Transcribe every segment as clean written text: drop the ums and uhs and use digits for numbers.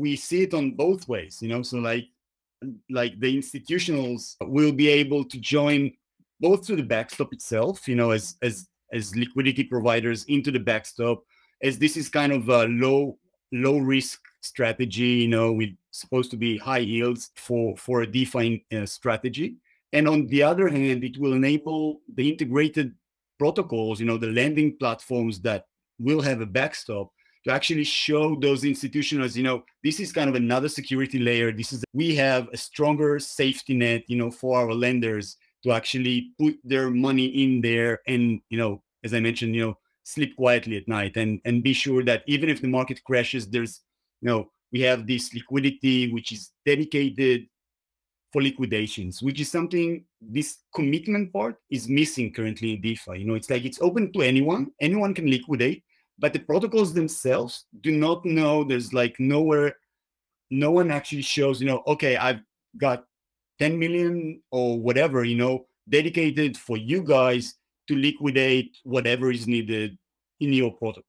we see it on both ways, you know. So like the institutionals will be able to join both to the backstop itself, you know, as liquidity providers into the backstop, as this is kind of a low risk strategy, you know, with supposed to be high yields for a DeFi strategy. And on the other hand, it will enable the integrated protocols, you know, the lending platforms that will have a backstop to actually show those institutionals, you know, this is kind of another security layer. This is, we have a stronger safety net, you know, for our lenders to actually put their money in there and, you know, as I mentioned, you know, sleep quietly at night and be sure that even if the market crashes, there's, you know, we have this liquidity, which is dedicated for liquidations, which is something this commitment part is missing currently in DeFi. You know, it's like it's open to anyone. Anyone can liquidate, but the protocols themselves do not know. There's like nowhere, no one actually shows, you know, okay, I've got 10 million or whatever, you know, dedicated for you guys to liquidate whatever is needed in your protocol.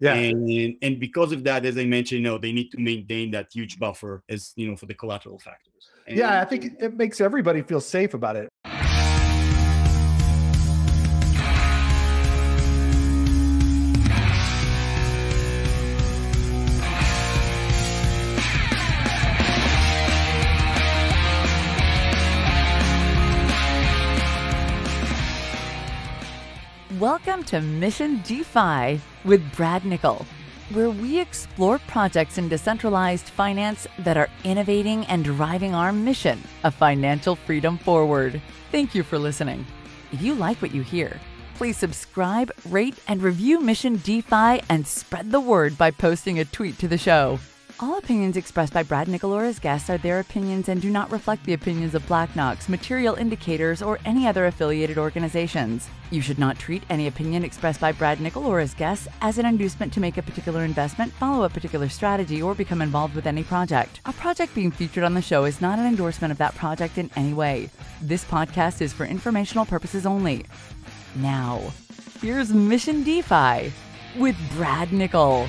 Yeah, and because of that, as I mentioned, you know, they need to maintain that huge buffer, as you know, for the collateral factors. And yeah, I think it makes everybody feel safe about it. Welcome to Mission DeFi with Brad Nickel, where we explore projects in decentralized finance that are innovating and driving our mission of financial freedom forward. Thank you for listening. If you like what you hear, please subscribe, rate, and review Mission DeFi and spread the word by posting a tweet to the show. All opinions expressed by Brad Nickel or his guests are their opinions and do not reflect the opinions of Black Knox, Material Indicators, or any other affiliated organizations. You should not treat any opinion expressed by Brad Nickel or his guests as an inducement to make a particular investment, follow a particular strategy, or become involved with any project. A project being featured on the show is not an endorsement of that project in any way. This podcast is for informational purposes only. Now, here's Mission DeFi with Brad Nickel.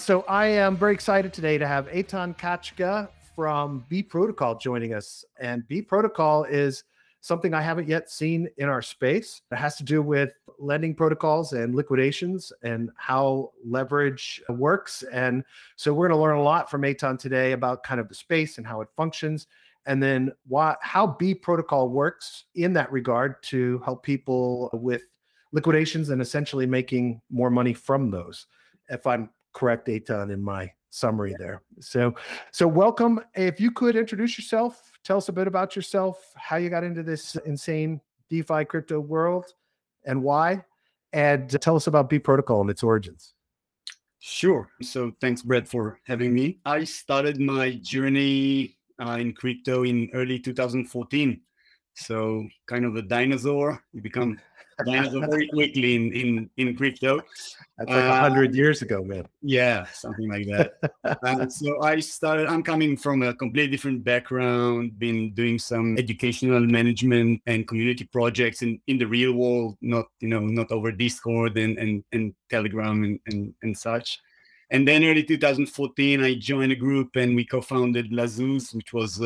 So I am very excited today to have Eitan Katchka from B.Protocol joining us. And B.Protocol is something I haven't yet seen in our space. It has to do with lending protocols and liquidations and how leverage works. And so we're going to learn a lot from Eitan today about kind of the space and how it functions, and then how B.Protocol works in that regard to help people with liquidations and essentially making more money from those, if I'm correct, Eitan, in my summary there. So welcome. If you could introduce yourself, tell us a bit about yourself, how you got into this insane DeFi crypto world and why, and tell us about B.Protocol and its origins. Sure. So thanks, Brad, for having me. I started my journey in crypto in early 2014. So kind of a dinosaur. You become a dinosaur very quickly in crypto. That's like 100 years ago, man. Yeah, something like that. So I'm coming from a completely different background, been doing some educational management and community projects in the real world, not over Discord and Telegram and such. And then early 2014, I joined a group and we co-founded Lazooz, which was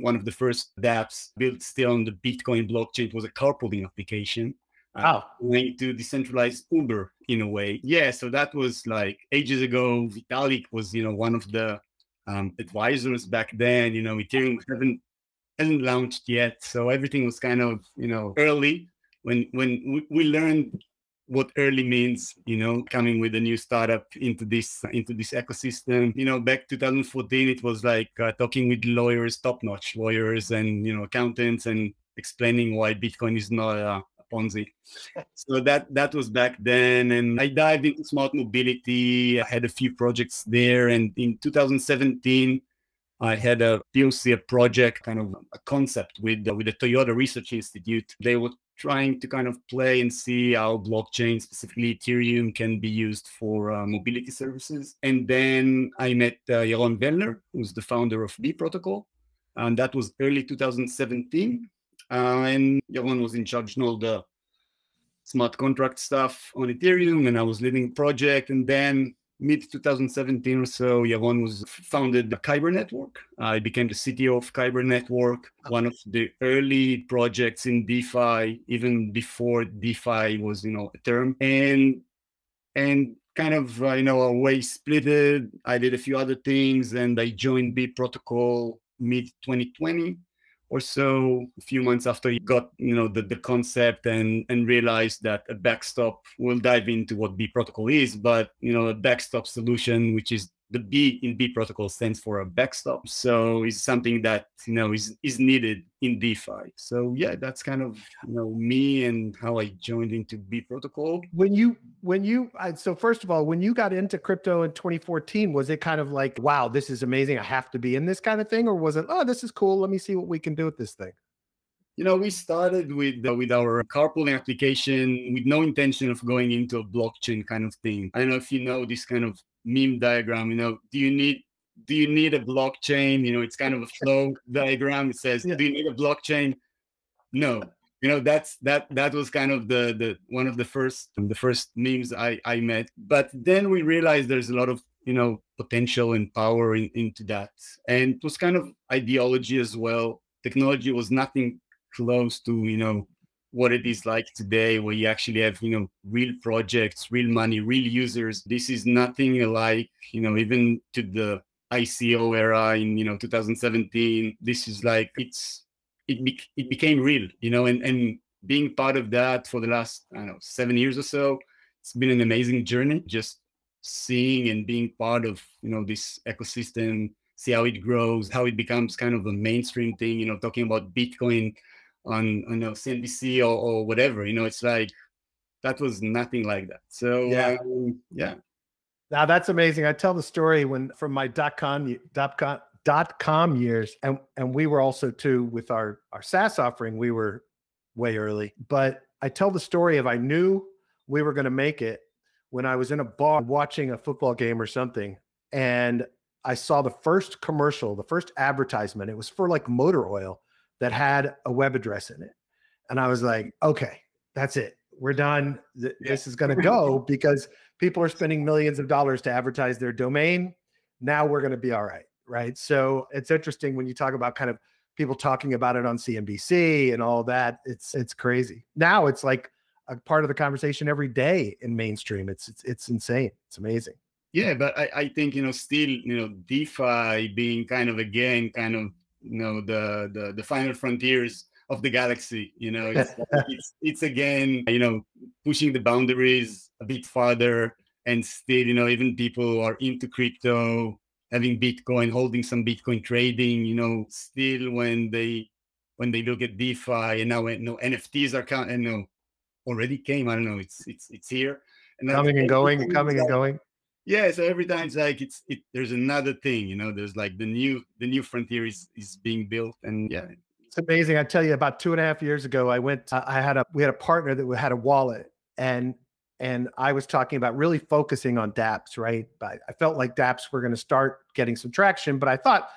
one of the first dApps built still on the Bitcoin blockchain. It was a carpooling application. Wow. Linked to decentralized Uber in a way. Yeah, so that was like ages ago. Vitalik was, you know, one of the advisors back then. You know, Ethereum hasn't launched yet. So everything was kind of, you know, early when we learned what early means, you know, coming with a new startup into this ecosystem. You know, back 2014, it was like talking with top-notch lawyers and, you know, accountants and explaining why Bitcoin is not a Ponzi. So that was back then. And I dived into smart mobility. I had a few projects there. And in 2017, I had a POC, a project, kind of a concept with the Toyota Research Institute. They were trying to kind of play and see how blockchain, specifically Ethereum, can be used for mobility services. And then I met Yaron Velner, who's the founder of B.Protocol. And that was early 2017. And Yaron was in charge of all the smart contract stuff on Ethereum, and I was leading project. And then mid-2017 or so, Yaron founded the Kyber Network. I became the CTO of Kyber Network, one of the early projects in DeFi, even before DeFi was, a term. And kind of, our way splitted. I did a few other things, and I joined B.Protocol mid-2020 or so, a few months after you got, the concept and realized that a backstop, we'll dive into what B.Protocol is, but, a backstop solution, which is the B in B.Protocol stands for a backstop. So it's something that, is needed in DeFi. So yeah, that's kind of, me and how I joined into B.Protocol. So first of all, when you got into crypto in 2014, was it kind of like, wow, this is amazing, I have to be in this kind of thing? Or was it, oh, this is cool, let me see what we can do with this thing? We started with our carpooling application with no intention of going into a blockchain kind of thing. I don't know if you know this kind of meme diagram, do you need a blockchain? It's kind of a flow diagram. It says, yeah. Do you need a blockchain? No. That was kind of the one of the first memes I met. But then we realized there's a lot of, potential and power into that. And it was kind of ideology as well. Technology was nothing close to, what it is like today, where you actually have, real projects, real money, real users. This is nothing like, even to the ICO era in, 2017. This is like, it became real, and being part of that for the last, 7 years or so, it's been an amazing journey, just seeing and being part of, this ecosystem, see how it grows, how it becomes kind of a mainstream thing, talking about Bitcoin on CNBC or whatever, it's like, that was nothing like that. So yeah. Now that's amazing. I tell the story from my dot-com years, and we were also too with our SaaS offering, we were way early, but I tell the story of I knew we were going to make it when I was in a bar watching a football game or something. And I saw the first commercial, the first advertisement, it was for like motor oil, that had a web address in it. And I was like, okay, that's it. We're done. This is going to go because people are spending millions of dollars to advertise their domain. Now we're going to be all right, right? So it's interesting when you talk about kind of people talking about it on CNBC and all that. It's crazy. Now it's like a part of the conversation every day in mainstream. It's insane. It's amazing. Yeah, but I think, still, DeFi being kind of, again, kind of, the final frontiers of the galaxy, it's again, pushing the boundaries a bit farther, and still, even people who are into crypto, having Bitcoin, holding some Bitcoin, trading, still when they look at DeFi, and now NFTs are coming, and already came, I don't know, it's here, and coming and going. Yeah, so every time it's like there's another thing, There's like the new frontier is being built, and yeah, it's amazing. I tell you, about 2.5 years ago, we had a partner that had a wallet, and I was talking about really focusing on dApps, right? But I felt like dApps were going to start getting some traction, but I thought,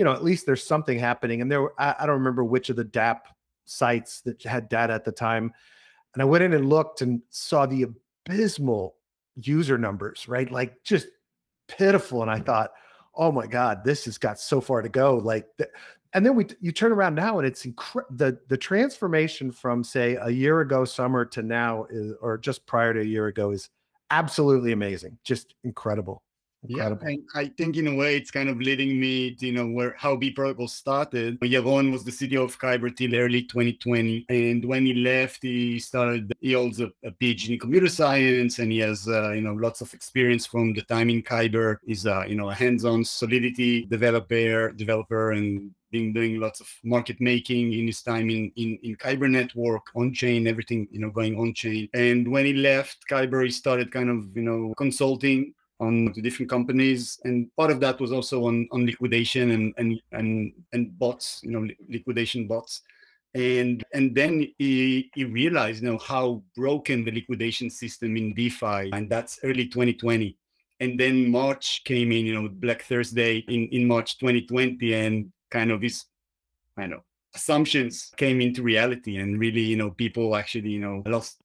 at least there's something happening. And I don't remember which of the dApp sites that had data at the time, and I went in and looked and saw the abysmal user numbers, right? Like just pitiful. And I thought, oh my God, this has got so far to go. Like, and then you turn around now and it's the transformation from say a year ago summer to now is, or just prior to a year ago, is absolutely amazing. Just incredible. Yeah, and I think in a way it's kind of leading me to, how B.Protocol started. Yaron was the CTO of Kyber till early 2020. And when he left, he holds a PhD in computer science, and he has, lots of experience from the time in Kyber. He's, a hands-on Solidity developer and been doing lots of market making in his time in Kyber Network, on-chain, everything, going on-chain. And when he left Kyber, he started kind of, consulting on the different companies. And part of that was also on liquidation and bots, liquidation bots. And then he realized, how broken the liquidation system in DeFi, and that's early 2020. And then March came in, Black Thursday in March 2020, and kind of his, assumptions came into reality. And really, people actually, lost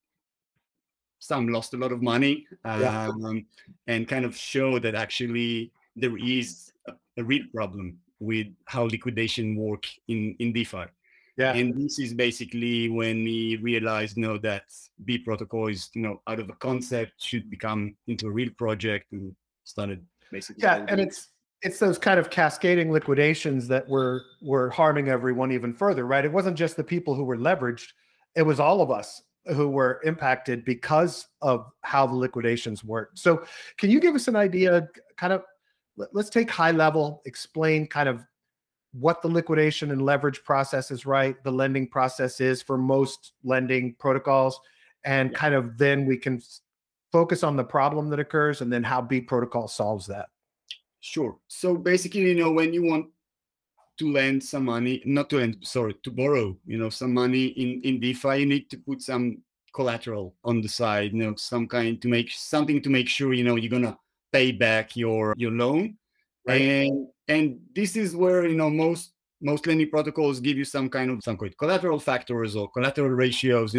a lot of money, and kind of show that actually there is a real problem with how liquidation work in DeFi. Yeah. And this is basically when we realized, that B.Protocol is, out of a concept should become into a real project, and started basically. Yeah, and it's those kind of cascading liquidations that were harming everyone even further, right? It wasn't just the people who were leveraged. It was all of us who were impacted because of how the liquidations worked. So can you give us an idea, kind of, let's take high level, explain kind of what the liquidation and leverage process is, right? The lending process is for most lending protocols, and kind of then we can focus on the problem that occurs and then how B.Protocol solves that. Sure. So basically, when you want to lend some money, to borrow, some money in DeFi, you need to put some collateral on the side, some kind to make something to make sure, you're going to pay back your loan. Right. And this is where, most lending protocols give you some kind of collateral factors or collateral ratios,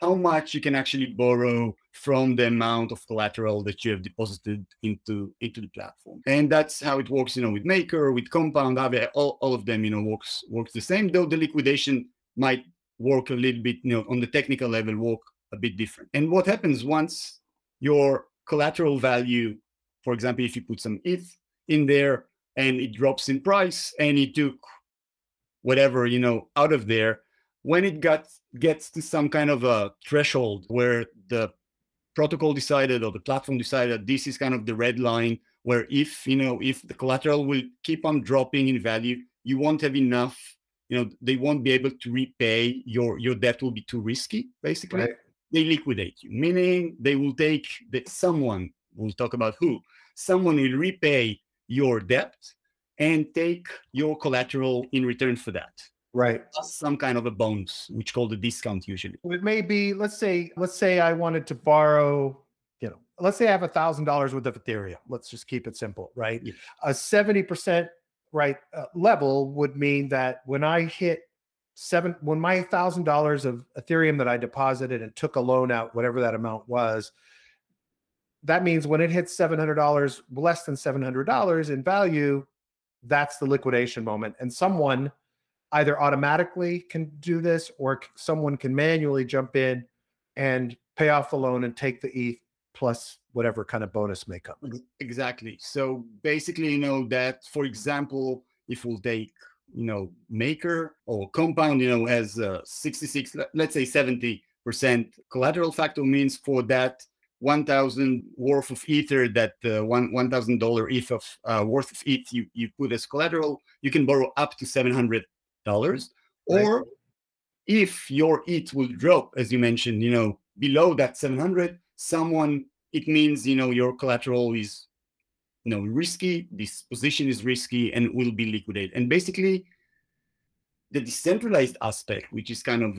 how much you can actually borrow from the amount of collateral that you have deposited into the platform. And that's how it works, with Maker, with Compound, all of them, works the same, though the liquidation might work a little bit, on the technical level, work a bit different. And what happens once your collateral value, for example, if you put some ETH in there, and it drops in price, and it took whatever, out of there. When it gets to some kind of a threshold where the protocol decided or the platform decided this is kind of the red line, where if the collateral will keep on dropping in value, you won't have enough, they won't be able to repay, your debt will be too risky, basically. Right. They liquidate you, meaning they will take that someone, we'll talk about who, someone will repay your debt and take your collateral in return for that. Right. Plus some kind of a bonus, which is called a discount usually. It may be, let's say I wanted to borrow, let's say I have $1,000 worth of Ethereum. Let's just keep it simple, right? Yeah. A 70% level would mean that when my $1,000 of Ethereum that I deposited and took a loan out, whatever that amount was, that means when it hits $700, less than $700 in value, that's the liquidation moment. And someone either automatically can do this, or someone can manually jump in and pay off the loan and take the ETH plus whatever kind of bonus may come. Exactly. So basically, that, for example, if we'll take, Maker or Compound, as 66, let's say 70% collateral factor means for that, $1,000 worth of ether, that $1,000 ETH of worth of ETH you put as collateral, you can borrow up to $700. Right. Or if your ETH will drop, as you mentioned, below that 700, it means, your collateral is, risky, this position is risky and will be liquidated. And basically the decentralized aspect, which is kind of,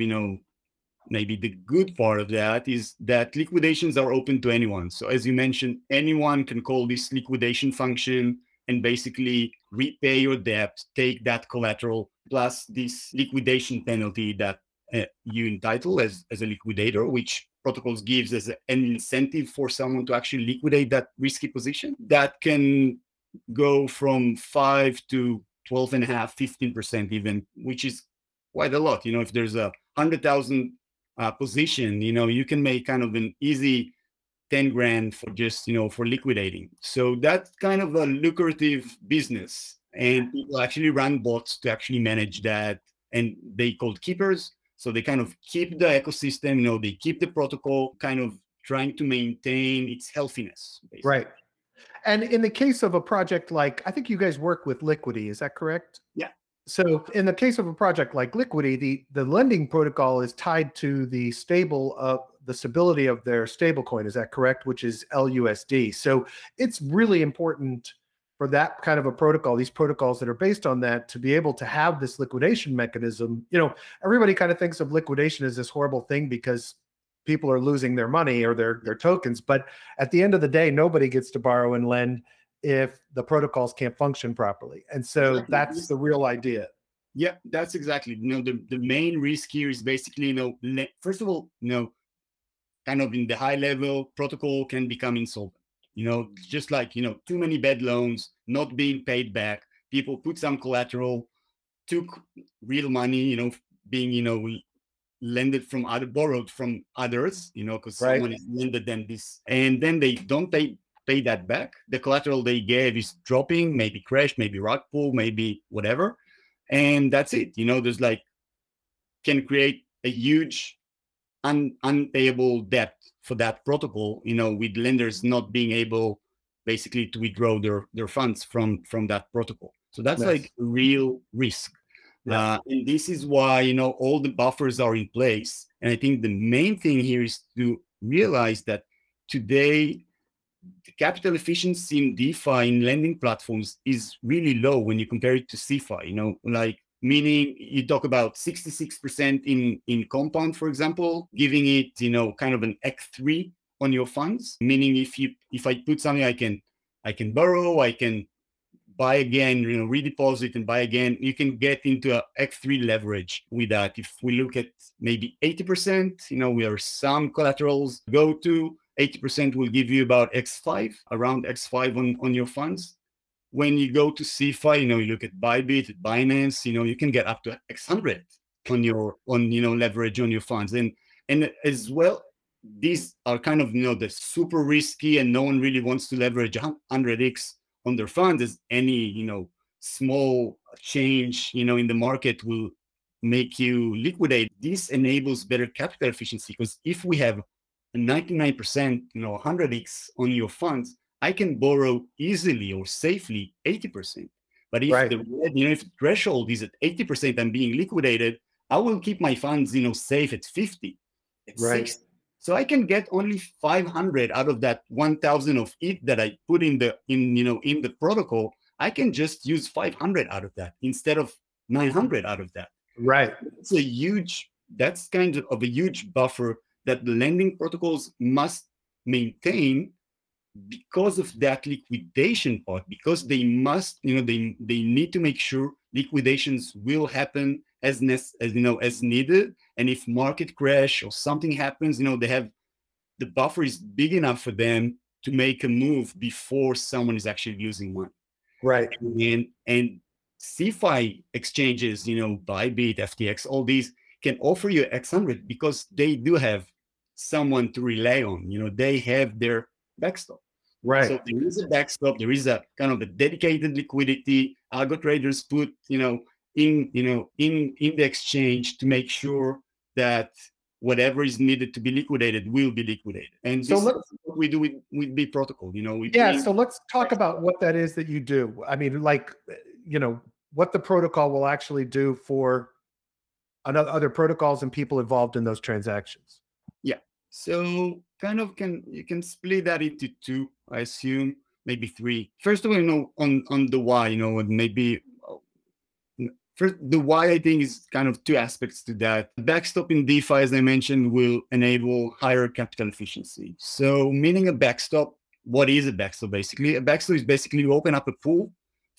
maybe the good part of that, is that liquidations are open to anyone. So as you mentioned, anyone can call this liquidation function and basically repay your debt, take that collateral, plus this liquidation penalty that you entitle as a liquidator, which protocols gives as an incentive for someone to actually liquidate that risky position. That can go from 5 to 12.5, 15% even, which is quite a lot. If there's 100,000 position, you can make kind of an easy 10 grand for just, for liquidating. So that's kind of a lucrative business, and people actually run bots to actually manage that, and they called keepers. So they kind of keep the ecosystem, they keep the protocol kind of trying to maintain its healthiness, basically. Right. And in the case of a project like, I think you guys work with Liquity, is that correct? Yeah. So in the case of a project like Liquity, the lending protocol is tied to the stable of the stability of their stablecoin. Is that correct? Which is LUSD. So it's really important for that kind of a protocol, these protocols that are based on that, to be able to have this liquidation mechanism. You know, everybody kind of thinks of liquidation as this horrible thing because people are losing their money or their tokens. But at the end of the day, nobody gets to borrow and lend if the protocols can't function properly. And so that's the real idea. Yeah, that's exactly, you know, the main risk here is basically, you know, first of all, you know, kind of in the high level, protocol can become insolvent, you know, just like, you know, too many bad loans, not being paid back, people put some collateral, took real money, you know, being, you know, lended from other, borrowed from others, you know, because someone has lended them this, and then they don't pay that back. The collateral they gave is dropping, maybe crash, maybe rock pool, maybe whatever. And that's it. You know, there's like, can create a huge unpayable debt for that protocol, you know, with lenders not being able basically to withdraw their funds from that protocol. So that's like real risk. Yeah. And this is why, you know, all the buffers are in place. And I think the main thing here is to realize that today, the capital efficiency in DeFi in lending platforms is really low when you compare it to CeFi, you know, like, meaning you talk about 66% in Compound, for example, giving it, you know, kind of an X3 on your funds, meaning if I put something, I can borrow, I can buy again, you know, redeposit and buy again. You can get into a X3 leverage with that. If we look at maybe 80%, you know, we are some collaterals go to, 80% will give you about X5, around X5 on your funds. When you go to CeFi, you know, you look at Bybit, at Binance, you know, you can get up to X100 on your, on, you know, leverage on your funds. And as well, these are kind of, you know, the super risky and no one really wants to leverage 100X on their funds, as any, you know, small change, you know, in the market will make you liquidate. This enables better capital efficiency, because if we have 99%, you know, 100x on your funds, I can borrow easily or safely 80%. But if the, you know, if the threshold is at 80%, I'm being liquidated, I will keep my funds, you know, safe at 50, at 60. So I can get only 500 out of that 1,000 of it that I put in the, in, you know, in the protocol. I can just use 500 out of that instead of 900 out of that. Right. It's a huge, that's kind of a huge buffer that the lending protocols must maintain because of that liquidation part, because they must, you know, they need to make sure liquidations will happen as you know, as needed. And if market crash or something happens, you know, they have, the buffer is big enough for them to make a move before someone is actually losing money. Right. And CeFi exchanges, you know, Bybit, FTX, all these can offer you X100 because they do have someone to rely on. You know, they have their backstop. Right. So there is a backstop. There is a kind of a dedicated liquidity. Algo traders put, you know, in the exchange to make sure that whatever is needed to be liquidated will be liquidated. And so let's, what we do with B.Protocol, you know. So let's talk about what that is that you do. I mean, like, you know, what the protocol will actually do for other protocols and people involved in those transactions. Yeah. So kind of you can split that into two, I assume, maybe three. First of all, you know, on the why, you know, and maybe first, the why, I think, is kind of two aspects to that. Backstop in DeFi, as I mentioned, will enable higher capital efficiency. So meaning a backstop, what is a backstop basically? A backstop is basically you open up a pool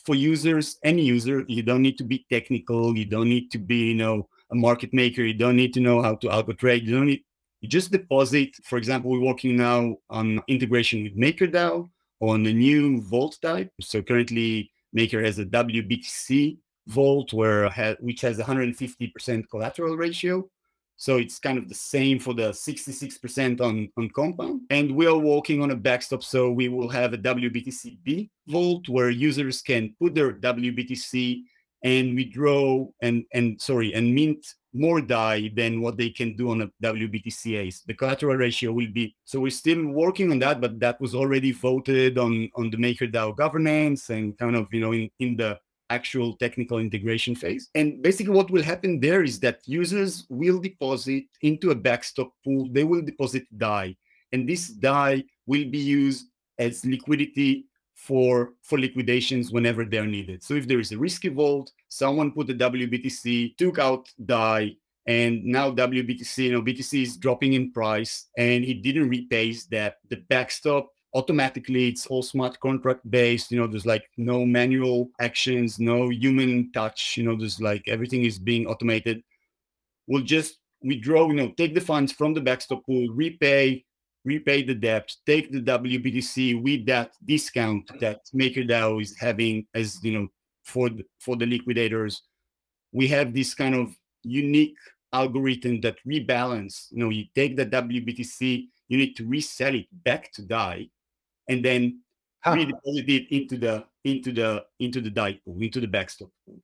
for users, any user. You don't need to be technical. You don't need to be, you know, a market maker. You don't need to know how to algo trade. You just deposit. For example, we're working now on integration with MakerDAO on a new vault type. So currently Maker has a WBTC vault which has 150% collateral ratio. So it's kind of the same for the 66% on Compound. And we are working on a backstop. So we will have a WBTCB vault where users can put their WBTC and withdraw and mint more DAI than what they can do on a WBTCAs. The collateral ratio will be, so we're still working on that, but that was already voted on the MakerDAO governance and kind of, you know, in the actual technical integration phase. And basically what will happen there is that users will deposit into a backstop pool. They will deposit DAI, and this DAI will be used as liquidity for liquidations whenever they're needed. So if there is a risky vault, someone put a WBTC, took out DAI, and now WBTC, you know, BTC is dropping in price and he didn't repay that, the backstop automatically, it's all smart contract based, you know, there's like no manual actions, no human touch, you know, there's like everything is being automated. We'll just withdraw, you know, take the funds from the backstop pool, repay the debt, take the WBTC with that discount that MakerDAO is having as, you know, for the liquidators. We have this kind of unique algorithm that rebalance, you know, you take the WBTC, you need to resell it back to DAI, and then redeposit it into the DAI pool, into the backstop pool.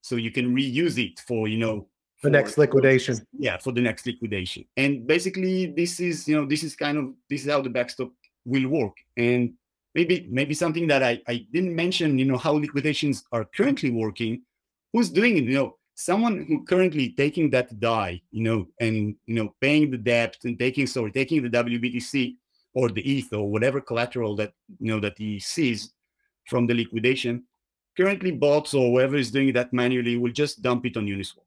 So you can reuse it for, you know, the next liquidation. Yeah, for the next liquidation. And basically this is, you know, this is how the backstop will work. And maybe something that I didn't mention, you know, how liquidations are currently working, who's doing it, you know, someone who currently taking that DAI, you know, and, you know, paying the debt and taking the WBTC or the ETH or whatever collateral that, you know, that he sees from the liquidation, currently bots or whoever is doing that manually will just dump it on Uniswap.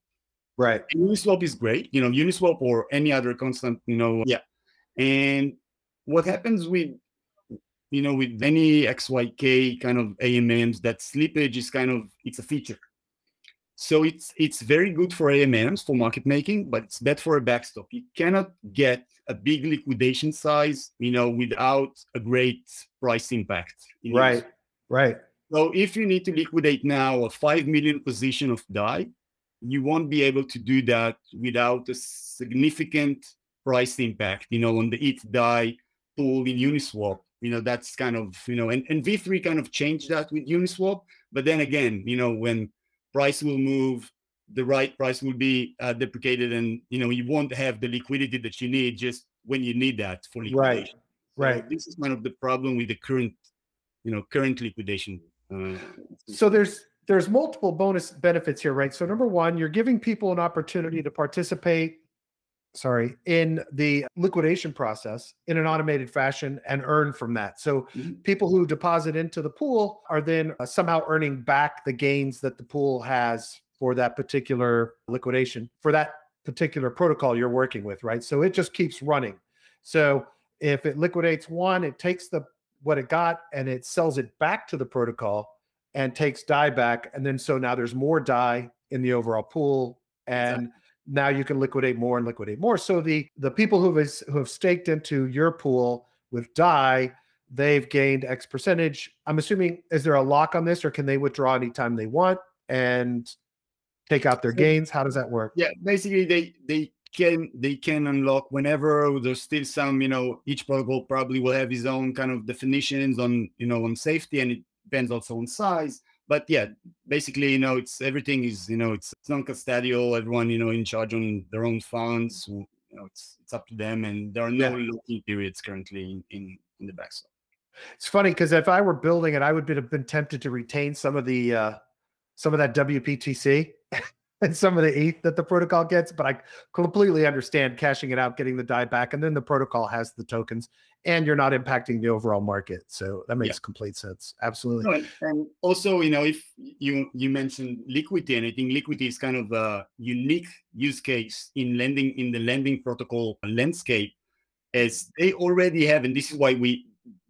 Right. And Uniswap is great, you know, Uniswap or any other constant, you know. Yeah. And what happens with, you know, with any XYK kind of AMMs, that slippage is kind of, it's a feature. So it's very good for AMMs, for market making, but it's bad for a backstop. You cannot get a big liquidation size, you know, without a great price impact. Right. Right. So if you need to liquidate now a 5 million position of DAI, you won't be able to do that without a significant price impact, you know, on the ETH DAI pool in Uniswap. You know, that's kind of, you know, and V3 kind of changed that with Uniswap. But then again, you know, when price will move, the right price will be deprecated, and, you know, you won't have the liquidity that you need just when you need that for liquidation. Right, right. So this is one of the problem with the current, you know, current liquidation. So there's multiple bonus benefits here, right? So number one, you're giving people an opportunity to participate, in the liquidation process in an automated fashion and earn from that. So people who deposit into the pool are then somehow earning back the gains that the pool has for that particular liquidation, for that particular protocol you're working with, right? So it just keeps running. So if it liquidates one, it takes what it got and it sells it back to the protocol and takes DAI back. And then so now there's more DAI in the overall pool, and now you can liquidate more and liquidate more. So the people who have staked into your pool with DAI, they've gained X percentage. I'm assuming, is there a lock on this, or can they withdraw anytime they want and take out their gains? How does that work? Yeah, basically they can unlock whenever. There's still some, you know, each protocol probably will have his own kind of definitions on, you know, on safety, and it depends also on size. But yeah, basically, you know, it's everything is, you know, it's non-custodial. Everyone, you know, in charge on their own funds. You know, it's up to them, and there are no locking periods currently in the backstop. It's funny because if I were building it, I would have been tempted to retain some of that WPTC and some of the ETH that the protocol gets. But I completely understand cashing it out, getting the DAI back, and then the protocol has the tokens, and you're not impacting the overall market. So that makes complete sense. Absolutely. No, and also, you know, if you mentioned Liquity, and I think Liquity is kind of a unique use case in lending, in the lending protocol landscape, as they already have, and this is why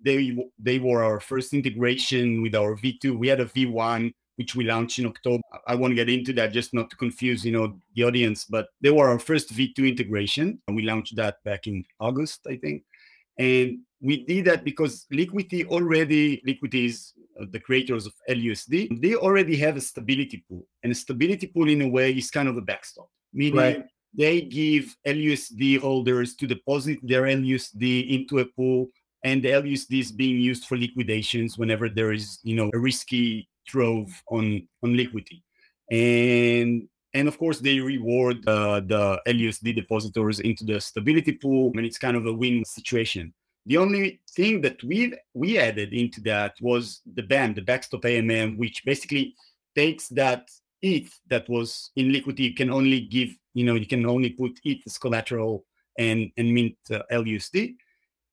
they were our first integration with our V2. We had a V1, which we launched in October. I won't get into that, just not to confuse, you know, the audience, but they were our first V2 integration, and we launched that back in August, I think. And we did that because Liquity is the creators of LUSD. They already have a stability pool, and a stability pool in a way is kind of a backstop, meaning they give LUSD holders to deposit their LUSD into a pool, and the LUSD is being used for liquidations whenever there is, you know, a risky trove on Liquity. And of course, they reward the LUSD depositors into the stability pool, and it's kind of a win situation. The only thing that we added into that was the BAM, the backstop AMM, which basically takes that ETH that was in Liquity. You can only give, you can only put ETH as collateral and mint LUSD.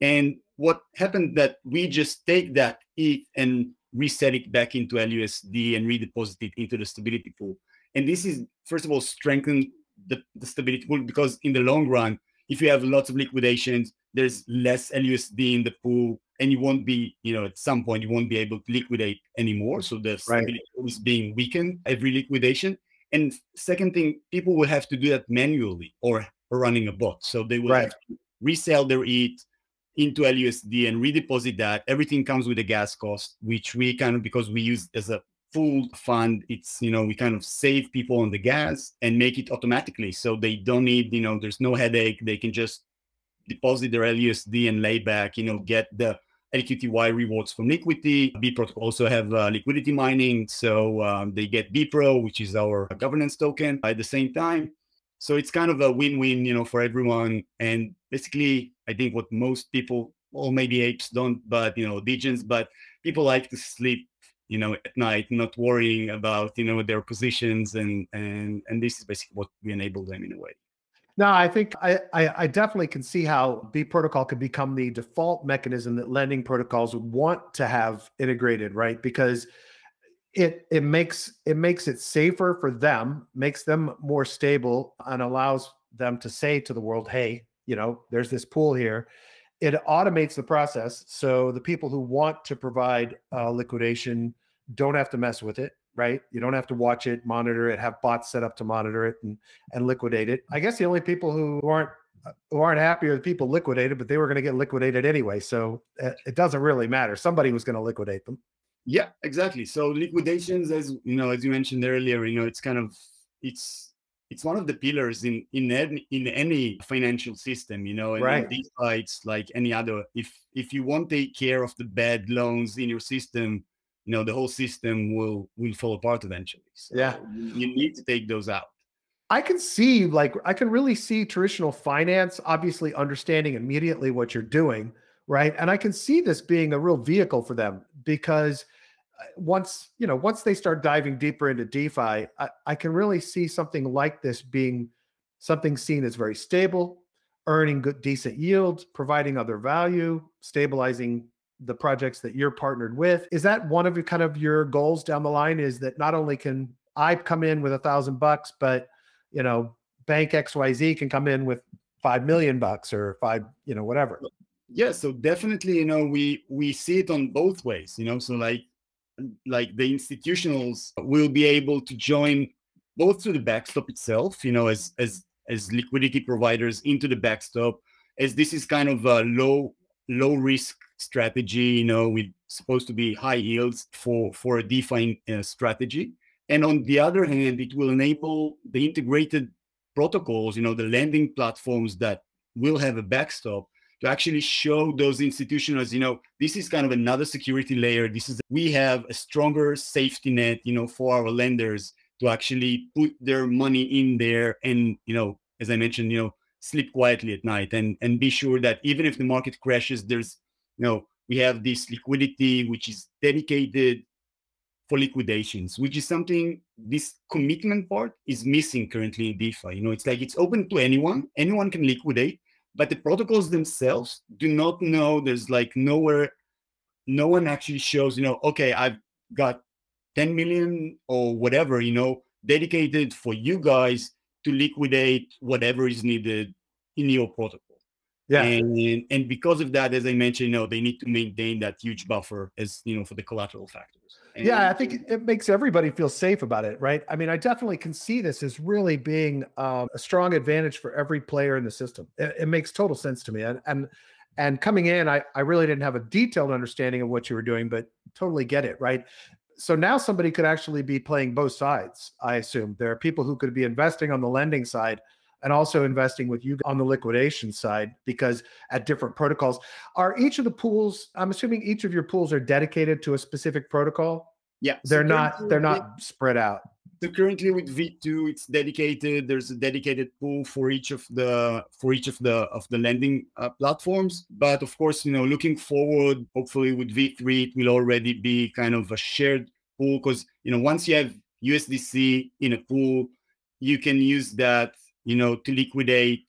And what happened that we just take that ETH and reset it back into LUSD and redeposit it into the stability pool. And this is, first of all, strengthen the stability pool, because in the long run, if you have lots of liquidations, there's less LUSD in the pool, and you won't be, at some point you won't be able to liquidate anymore. So the stability pool is being weakened every liquidation. And second thing, people will have to do that manually or running a bot. So they will have to resell their ETH into LUSD and redeposit that. Everything comes with a gas cost, which we kind of, because we use as a pooled fund, it's, we kind of save people on the gas and make it automatically. So they don't need, there's no headache. They can just deposit their LUSD and lay back, get the LQTY rewards from Liquity. B.Protocol also have liquidity mining. So they get B.Pro, which is our governance token at the same time. So it's kind of a win-win, for everyone. And basically, I think what most people, well, maybe apes don't, but, degens, but people like to sleep, at night, not worrying about, their positions. And this is basically what we enable them in a way. No, I think I definitely can see how B.Protocol could become the default mechanism that lending protocols would want to have integrated, right? Because it makes it safer for them, makes them more stable, and allows them to say to the world, hey, there's this pool here. It automates the process. So the people who want to provide liquidation don't have to mess with it, right? You don't have to watch it, monitor it, have bots set up to monitor it and liquidate it. I guess the only people who aren't happy are the people liquidated, but they were going to get liquidated anyway. So it doesn't really matter. Somebody was going to liquidate them. Yeah, exactly. So liquidations, as as you mentioned earlier, it's kind of, it's one of the pillars in any financial system, and right. DeFi, it's like any other. If you won't take care of the bad loans in your system, the whole system will fall apart eventually. So yeah, you need to take those out. I can really see traditional finance, obviously understanding immediately what you're doing, right? And I can see this being a real vehicle for them, because once they start diving deeper into DeFi, I can really see something like this being something seen as very stable, earning good, decent yield, providing other value, stabilizing the projects that you're partnered with. Is that one of your goals down the line, is that not only can I come in with $1,000, but, bank XYZ can come in with $5 million or five, whatever. Yeah, so definitely, we see it on both ways, so like the institutionals will be able to join both through the backstop itself, as liquidity providers into the backstop, as this is kind of a low risk strategy, with supposed to be high yields for a DeFi strategy. And on the other hand, it will enable the integrated protocols, the lending platforms that will have a backstop, to actually show those institutionals, this is kind of another security layer. We have a stronger safety net, for our lenders to actually put their money in there and, as I mentioned, sleep quietly at night and be sure that even if the market crashes, there's, we have this liquidity, which is dedicated for liquidations, which is something, this commitment part is missing currently in DeFi. It's like, it's open to anyone. Anyone can liquidate. But the protocols themselves do not know. There's like nowhere, no one actually shows, okay, I've got 10 million or whatever, dedicated for you guys to liquidate whatever is needed in your protocol. Yeah. And because of that, as I mentioned, they need to maintain that huge buffer as, for the collateral factors. And yeah, I think it makes everybody feel safe about it, right? I mean, I definitely can see this as really being a strong advantage for every player in the system. It makes total sense to me. And coming in, I really didn't have a detailed understanding of what you were doing, but totally get it, right? So now somebody could actually be playing both sides, I assume. There are people who could be investing on the lending side and also investing with you on the liquidation side, because at different protocols, are each of the pools, I'm assuming each of your pools are dedicated to a specific protocol? Yeah. They're not spread out. So currently with V2, it's dedicated. There's a dedicated pool for each of the lending platforms. But of course, looking forward, hopefully with V3, it will already be kind of a shared pool, because, once you have USDC in a pool. You can use that, you know, to liquidate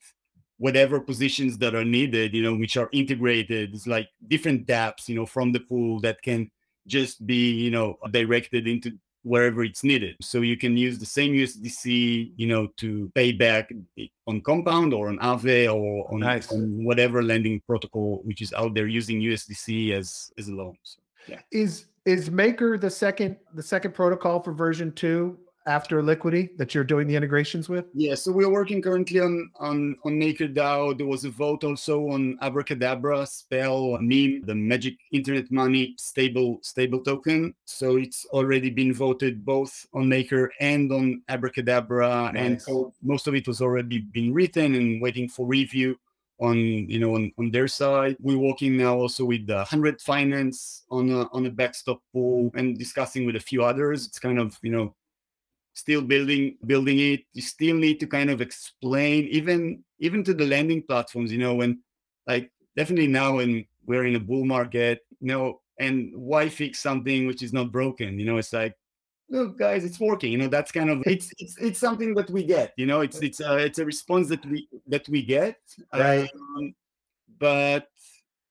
whatever positions that are needed, you know, which are integrated. It's like different dApps, you know, from the pool that can just be, you know, directed into wherever it's needed. So you can use the same USDC, you know, to pay back on Compound or on Aave or on, nice. On whatever lending protocol which is out there using USDC as a loan. So, yeah. Is Maker the second protocol for version 2 after Liquity that you're doing the integrations with? Yeah, so we're working currently on MakerDAO. There was a vote also on Abracadabra, Spell, Meme, the Magic Internet Money stable token. So it's already been voted both on Maker and on Abracadabra, nice. And so most of it was already been written and waiting for review on, you know, on their side. We're working now also with the Hundred Finance on a backstop pool and discussing with a few others. It's kind of, you know, still building it. You still need to kind of explain even to the lending platforms, you know, when, like, definitely now when we're in a bull market, you know, and why fix something which is not broken? You know, it's like, look, guys, it's working. You know, that's kind of, it's something that we get, you know, it's a response that we get, right? But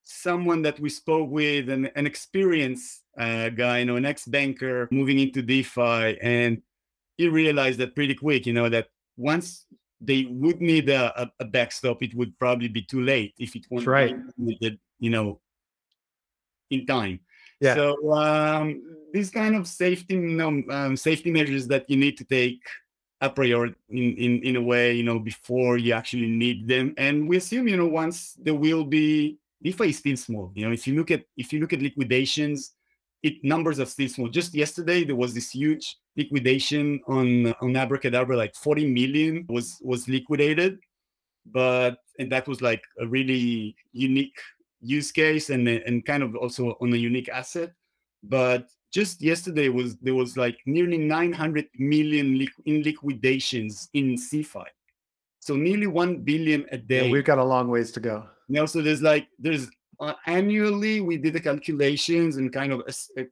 someone that we spoke with, an experienced guy, you know, an ex-banker moving into DeFi, and he realized that pretty quick, you know, that once they would need a backstop, it would probably be too late if it wasn't needed, you know, in time. Yeah. So these kind of safety, you know, safety measures that you need to take a priori in a way, you know, before you actually need them. And we assume, you know, once there will be, DeFi is still small. You know, if you look at liquidations, numbers are still small. Just yesterday, there was this huge liquidation on Abracadabra, like 40 million was liquidated, and that was like a really unique use case and kind of also on a unique asset. But just yesterday there was like nearly 900 million in liquidations in CeFi. So nearly 1 billion a day. Yeah, we've got a long ways to go. And also there's annually, we did the calculations and kind of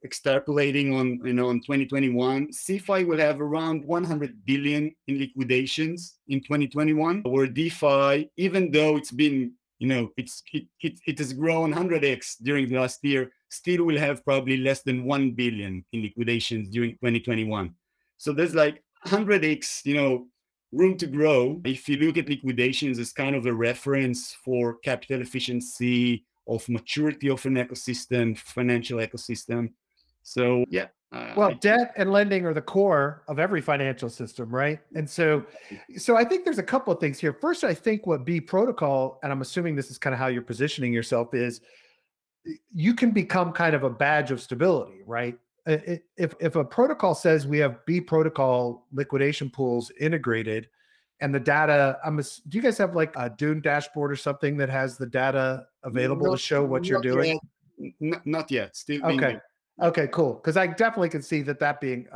extrapolating on, you know, on 2021, CeFi will have around 100 billion in liquidations in 2021, where DeFi, even though it's been, you know, it has grown 100x during the last year, still will have probably less than 1 billion in liquidations during 2021. So there's like 100x, you know, room to grow. If you look at liquidations as kind of a reference for capital efficiency, of maturity of an ecosystem, financial ecosystem. So, yeah. Well, debt and lending are the core of every financial system, right? And so I think there's a couple of things here. First, I think what B.Protocol, and I'm assuming this is kind of how you're positioning yourself, is you can become kind of a badge of stability, right? If a protocol says we have B.Protocol liquidation pools integrated, and the data, do you guys have like a Dune dashboard or something that has the data available to show what you're doing? Not yet. Still. Okay. Okay, cool. Because I definitely can see that being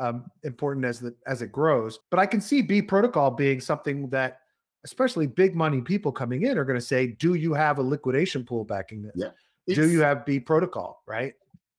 important as it grows. But I can see B.Protocol being something that, especially big money people coming in, are going to say, "Do you have a liquidation pool backing this? Yeah. Do you have B.Protocol?" Right.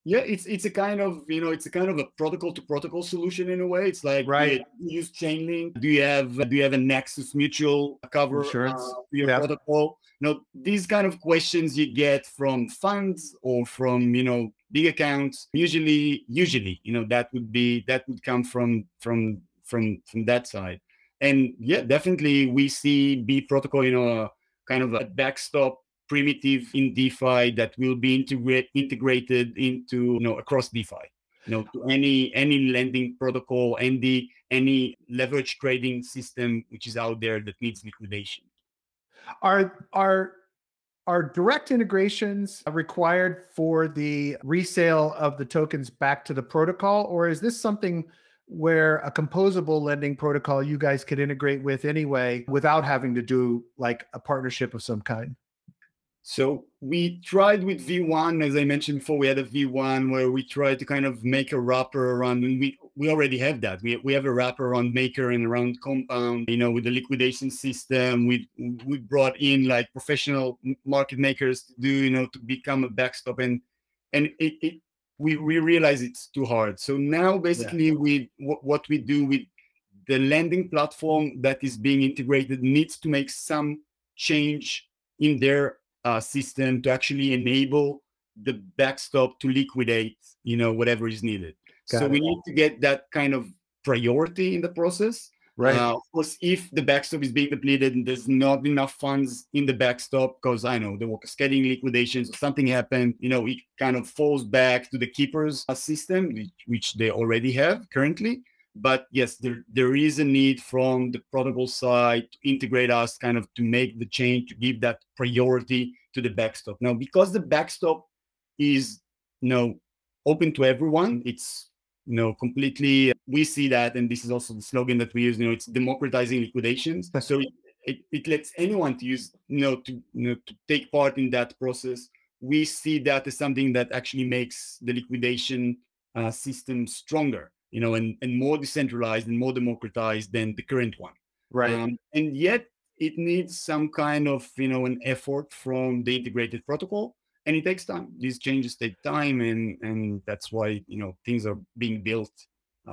Yeah, it's a kind of, you know, it's a kind of a protocol to protocol solution in a way. It's like, right, you use Chainlink. Do you have a Nexus mutual cover insurance your protocol? You know, these kind of questions you get from funds or from, you know, big accounts. Usually, you know, that would come from that side. And yeah, definitely we see B.Protocol, you know, kind of a backstop primitive in DeFi that will be integrated into, you know, across DeFi, you know, to any lending protocol, any leverage trading system which is out there that needs liquidation. Are direct integrations required for the resale of the tokens back to the protocol, or is this something where a composable lending protocol you guys could integrate with anyway without having to do like a partnership of some kind? So we tried with V1, as I mentioned before, we had a V1 where we tried to kind of make a wrapper around, and we already have that. We have a wrapper around Maker and around Compound, you know, with the liquidation system. We brought in like professional market makers to do, you know, to become a backstop. And it we realize it's too hard. So now basically what we do with the lending platform that is being integrated needs to make some change in their system to actually enable the backstop to liquidate, you know, whatever is needed. So we need to get that kind of priority in the process. Right. Of course, if the backstop is being depleted and there's not enough funds in the backstop, because I know there were cascading liquidations or something happened, you know, it kind of falls back to the keepers system, which they already have currently. But yes, there is a need from the protocol side to integrate us, kind of to make the change, to give that priority to the backstop. Now, because the backstop is, you know, open to everyone, it's, you know, completely, we see that, and this is also the slogan that we use, you know, it's democratizing liquidations. So it lets anyone to use, to take part in that process. We see that as something that actually makes the liquidation system stronger, you know, and more decentralized and more democratized than the current one. Right. And yet it needs some kind of, you know, an effort from the integrated protocol. And it takes time. These changes take time, and that's why, you know, things are being built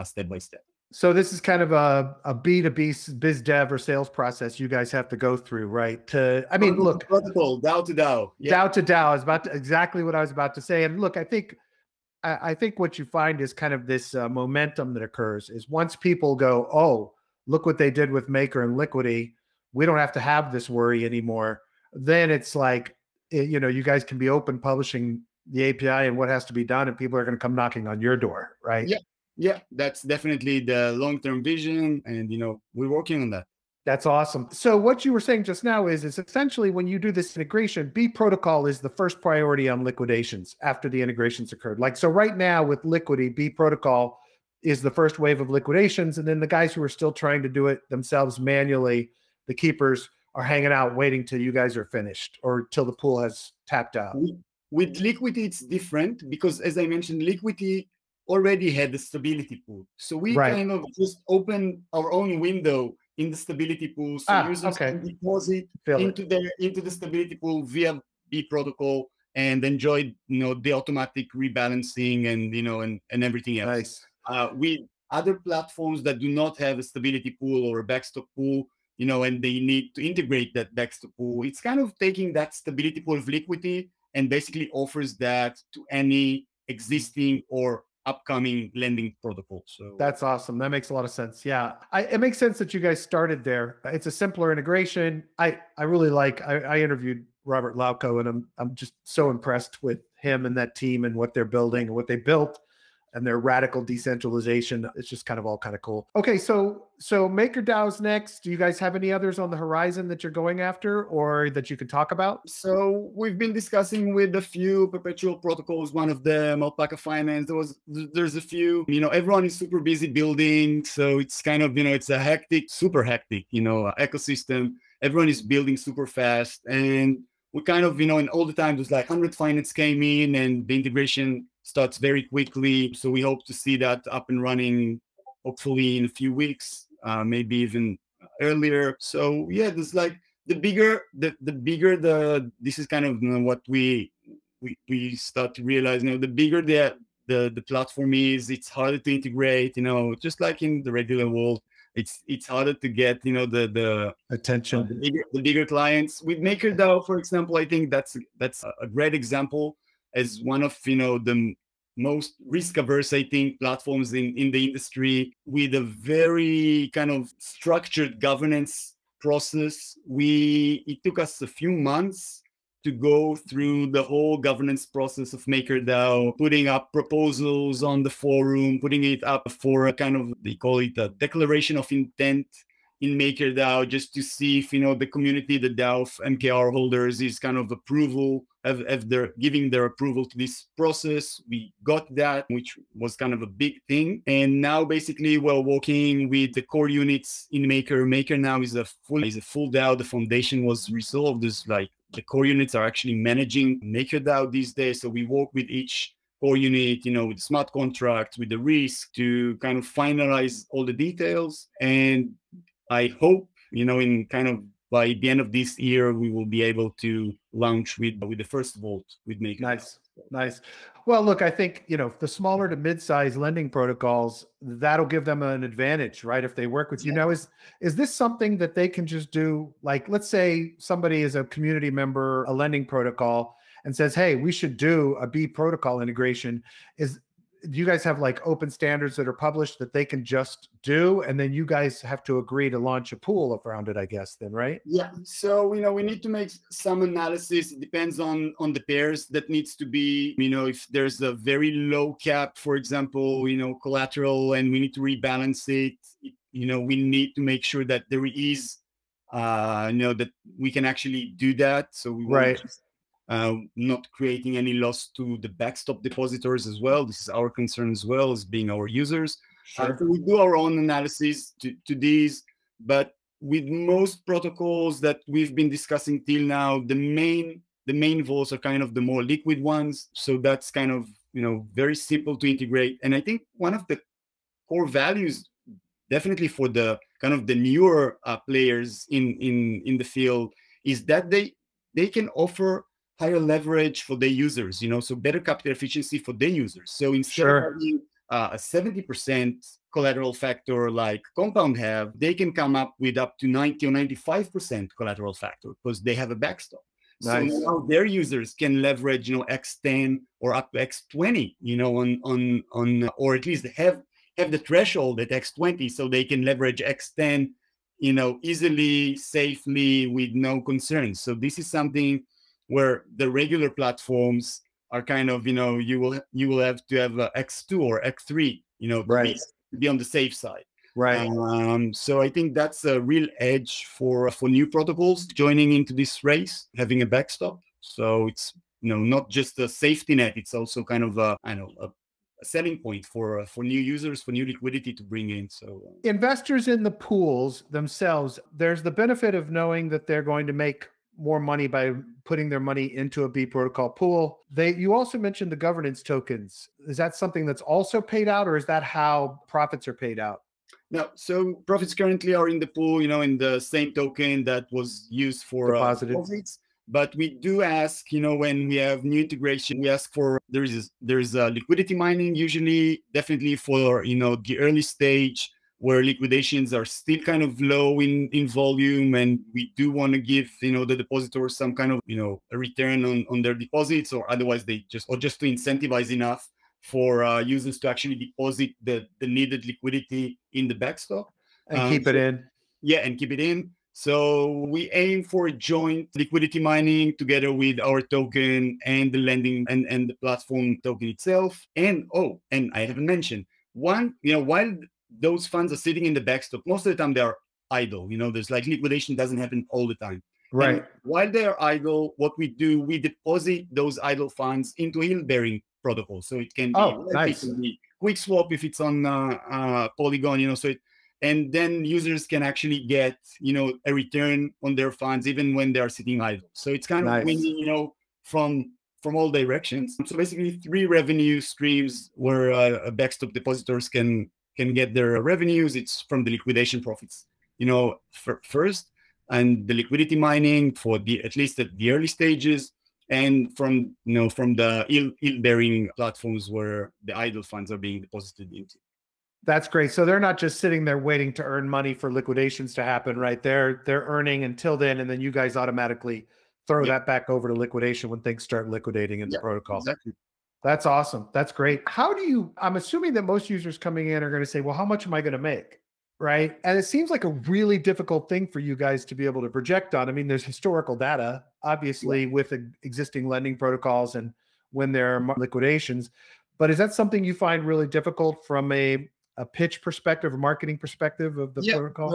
step by step. So this is kind of a B2B biz dev or sales process you guys have to go through, right? To, I mean, look, protocol, DAO to DAO. Yeah. DAO to DAO is about to, exactly what I was about to say. And look, I think what you find is kind of this momentum that occurs is once people go, oh, look what they did with Maker and Liquity, we don't have to have this worry anymore. Then it's like, you know, you guys can be open publishing the API and what has to be done, and people are going to come knocking on your door, right? Yeah, that's definitely the long-term vision, and, you know, we're working on that. That's awesome. So what you were saying just now is essentially when you do this integration, B.Protocol is the first priority on liquidations after the integrations occurred. Like, so right now with Liquity, B.Protocol is the first wave of liquidations, and then the guys who are still trying to do it themselves manually, the keepers, are hanging out waiting till you guys are finished or till the pool has tapped out. With Liquity, it's different because, as I mentioned, Liquity already had the stability pool. So we kind of just open our own window in the stability pool. So users can deposit into the stability pool via B.Protocol and enjoy, you know, the automatic rebalancing and, you know, and everything else. Nice. With other platforms that do not have a stability pool or a backstop pool, you know, and they need to integrate that backstop pool, it's kind of taking that stability pool of Liquity and basically offers that to any existing or upcoming lending protocol. So that's awesome. That makes a lot of sense. Yeah. It makes sense that you guys started there. It's a simpler integration. I interviewed Robert Lauco, and I'm just so impressed with him and that team and what they're building and what they built and their radical decentralization. It's just kind of all kind of cool. Okay, so MakerDAO's next. Do you guys have any others on the horizon that you're going after or that you can talk about? So we've been discussing with a few perpetual protocols, one of them, Alpaca Finance. There's a few, you know, everyone is super busy building. So it's kind of, you know, it's a super hectic, you know, ecosystem. Everyone is building super fast. And we kind of, you know, and all the time there's like 100 Finance came in and the integration starts very quickly. So we hope to see that up and running, hopefully in a few weeks, maybe even earlier. So yeah, there's like this is kind of, you know, what we start to realize, you know, the bigger the platform is, it's harder to integrate, you know, just like in the regular world, it's harder to get, you know, the attention, the bigger clients. With MakerDAO, for example, I think that's a great example. As one of, you know, the most risk-averse, I think, platforms in the industry, with a very kind of structured governance process, it took us a few months to go through the whole governance process of MakerDAO, putting up proposals on the forum, putting it up for a kind of, they call it a declaration of intent in MakerDAO, just to see if, you know, the community, the DAO of MKR holders is kind of approval, if they're giving their approval to this process. We got that, which was kind of a big thing. And now basically we're working with the core units in Maker. Maker now is a full DAO. The foundation was resolved. It's like the core units are actually managing MakerDAO these days. So we work with each core unit, you know, with smart contracts, with the risk to kind of finalize all the details. And I hope, you know, in kind of by the end of this year, we will be able to launch with the first vault with MakerDAO. Nice. Well, look, I think, you know, the smaller to mid-sized lending protocols, that'll give them an advantage, right? If they work with you. Now, is this something that they can just do? Like, let's say somebody is a community member, a lending protocol, and says, hey, we should do a B.Protocol integration. Do you guys have like open standards that are published that they can just do? And then you guys have to agree to launch a pool around it, I guess, then, right? Yeah. So, you know, we need to make some analysis. It depends on the pairs that needs to be, you know, if there's a very low cap, for example, you know, collateral, and we need to rebalance it, you know, we need to make sure that there is, you know, that we can actually do that. So we won't just, not creating any loss to the backstop depositors as well. This is our concern as well as being our users. Sure. So we do our own analysis to these, but with most protocols that we've been discussing till now, the main vaults are kind of the more liquid ones. So that's kind of, you know, very simple to integrate. And I think one of the core values definitely for the kind of the newer players in the field is that they can offer higher leverage for their users, you know, so better capital efficiency for their users. So instead of having a 70% collateral factor like Compound have, they can come up with up to 90 or 95% collateral factor because they have a backstop. Nice. So now their users can leverage, you know, X10 or up to X20, you know, on or at least have the threshold at X20, so they can leverage X10, you know, easily, safely, with no concerns. So this is something where the regular platforms are kind of, you know, you will have to have X2 or X3, you know, to be on the safe side. Right. So I think that's a real edge for new protocols joining into this race, having a backstop. So it's, you know, not just a safety net, it's also kind of a selling point for new users, for new liquidity to bring in. So investors in the pools themselves, there's the benefit of knowing that they're going to make more money by putting their money into a B.Protocol pool. You also mentioned the governance tokens. Is that something that's also paid out, or is that how profits are paid out? No, so profits currently are in the pool, you know, in the same token that was used for profits. But we do ask, you know, when we have new integration, we ask for, there is a liquidity mining usually, definitely for, you know, the early stage where liquidations are still kind of low in volume, and we do want to give, you know, the depositors some kind of, you know, a return on their deposits, or otherwise they just to incentivize enough for users to actually deposit the needed liquidity in the backstop. And keep it in. So we aim for joint liquidity mining together with our token and the lending and the platform token itself. And I haven't mentioned one, you know, while those funds are sitting in the backstop, most of the time they are idle. You know, there's like liquidation doesn't happen all the time. Right. And while they are idle, what we do, we deposit those idle funds into yield-bearing protocol. So it can be, nice. It can be quick swap if it's on Polygon, you know, and then users can actually get, you know, a return on their funds even when they are sitting idle. So it's kind of winning, you know, from all directions. So basically three revenue streams where backstop depositors can get their revenues. It's from the liquidation profits, you know, first, and the liquidity mining for the, at least at the early stages, and from, you know, from the yield-bearing platforms where the idle funds are being deposited into. That's great. So they're not just sitting there waiting to earn money for liquidations to happen, right? They're earning until then, and then you guys automatically throw that back over to liquidation when things start liquidating in the protocol. Exactly. That's awesome. That's great. I'm assuming that most users coming in are going to say, well, how much am I going to make? Right. And it seems like a really difficult thing for you guys to be able to project on. I mean, there's historical data, obviously, with existing lending protocols and when there are liquidations. But is that something you find really difficult from a pitch perspective, a marketing perspective of the protocol?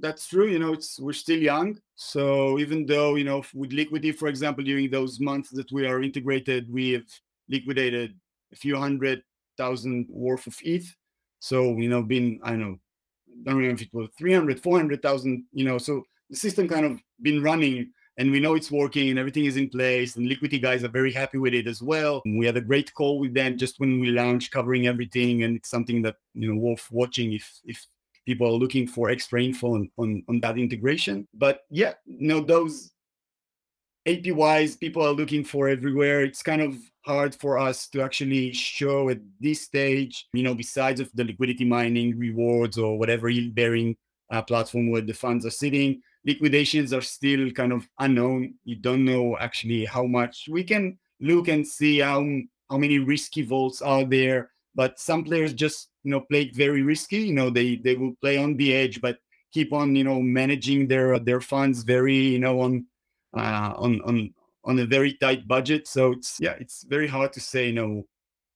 That's true. You know, we're still young. So even though, you know, with Liquity, for example, during those months that we are integrated, we have liquidated a few 100,000 worth of ETH. So, you know, I don't remember if it was 300, 400,000, you know, so the system kind of been running, and we know it's working and everything is in place, and Liquity guys are very happy with it as well. And we had a great call with them just when we launched, covering everything. And it's something that, you know, worth watching if people are looking for extra info on that integration. But yeah, you know, those APYs people are looking for everywhere. It's kind of hard for us to actually show at this stage, you know, besides of the liquidity mining rewards or whatever yield bearing platform where the funds are sitting, liquidations are still kind of unknown. You don't know actually how much. We can look and see how many risky vaults are there, but some players just, you know, play it very risky. You know, they will play on the edge, but keep on, you know, managing their funds very, you know, on a very tight budget. So it's, yeah, it's very hard to say no,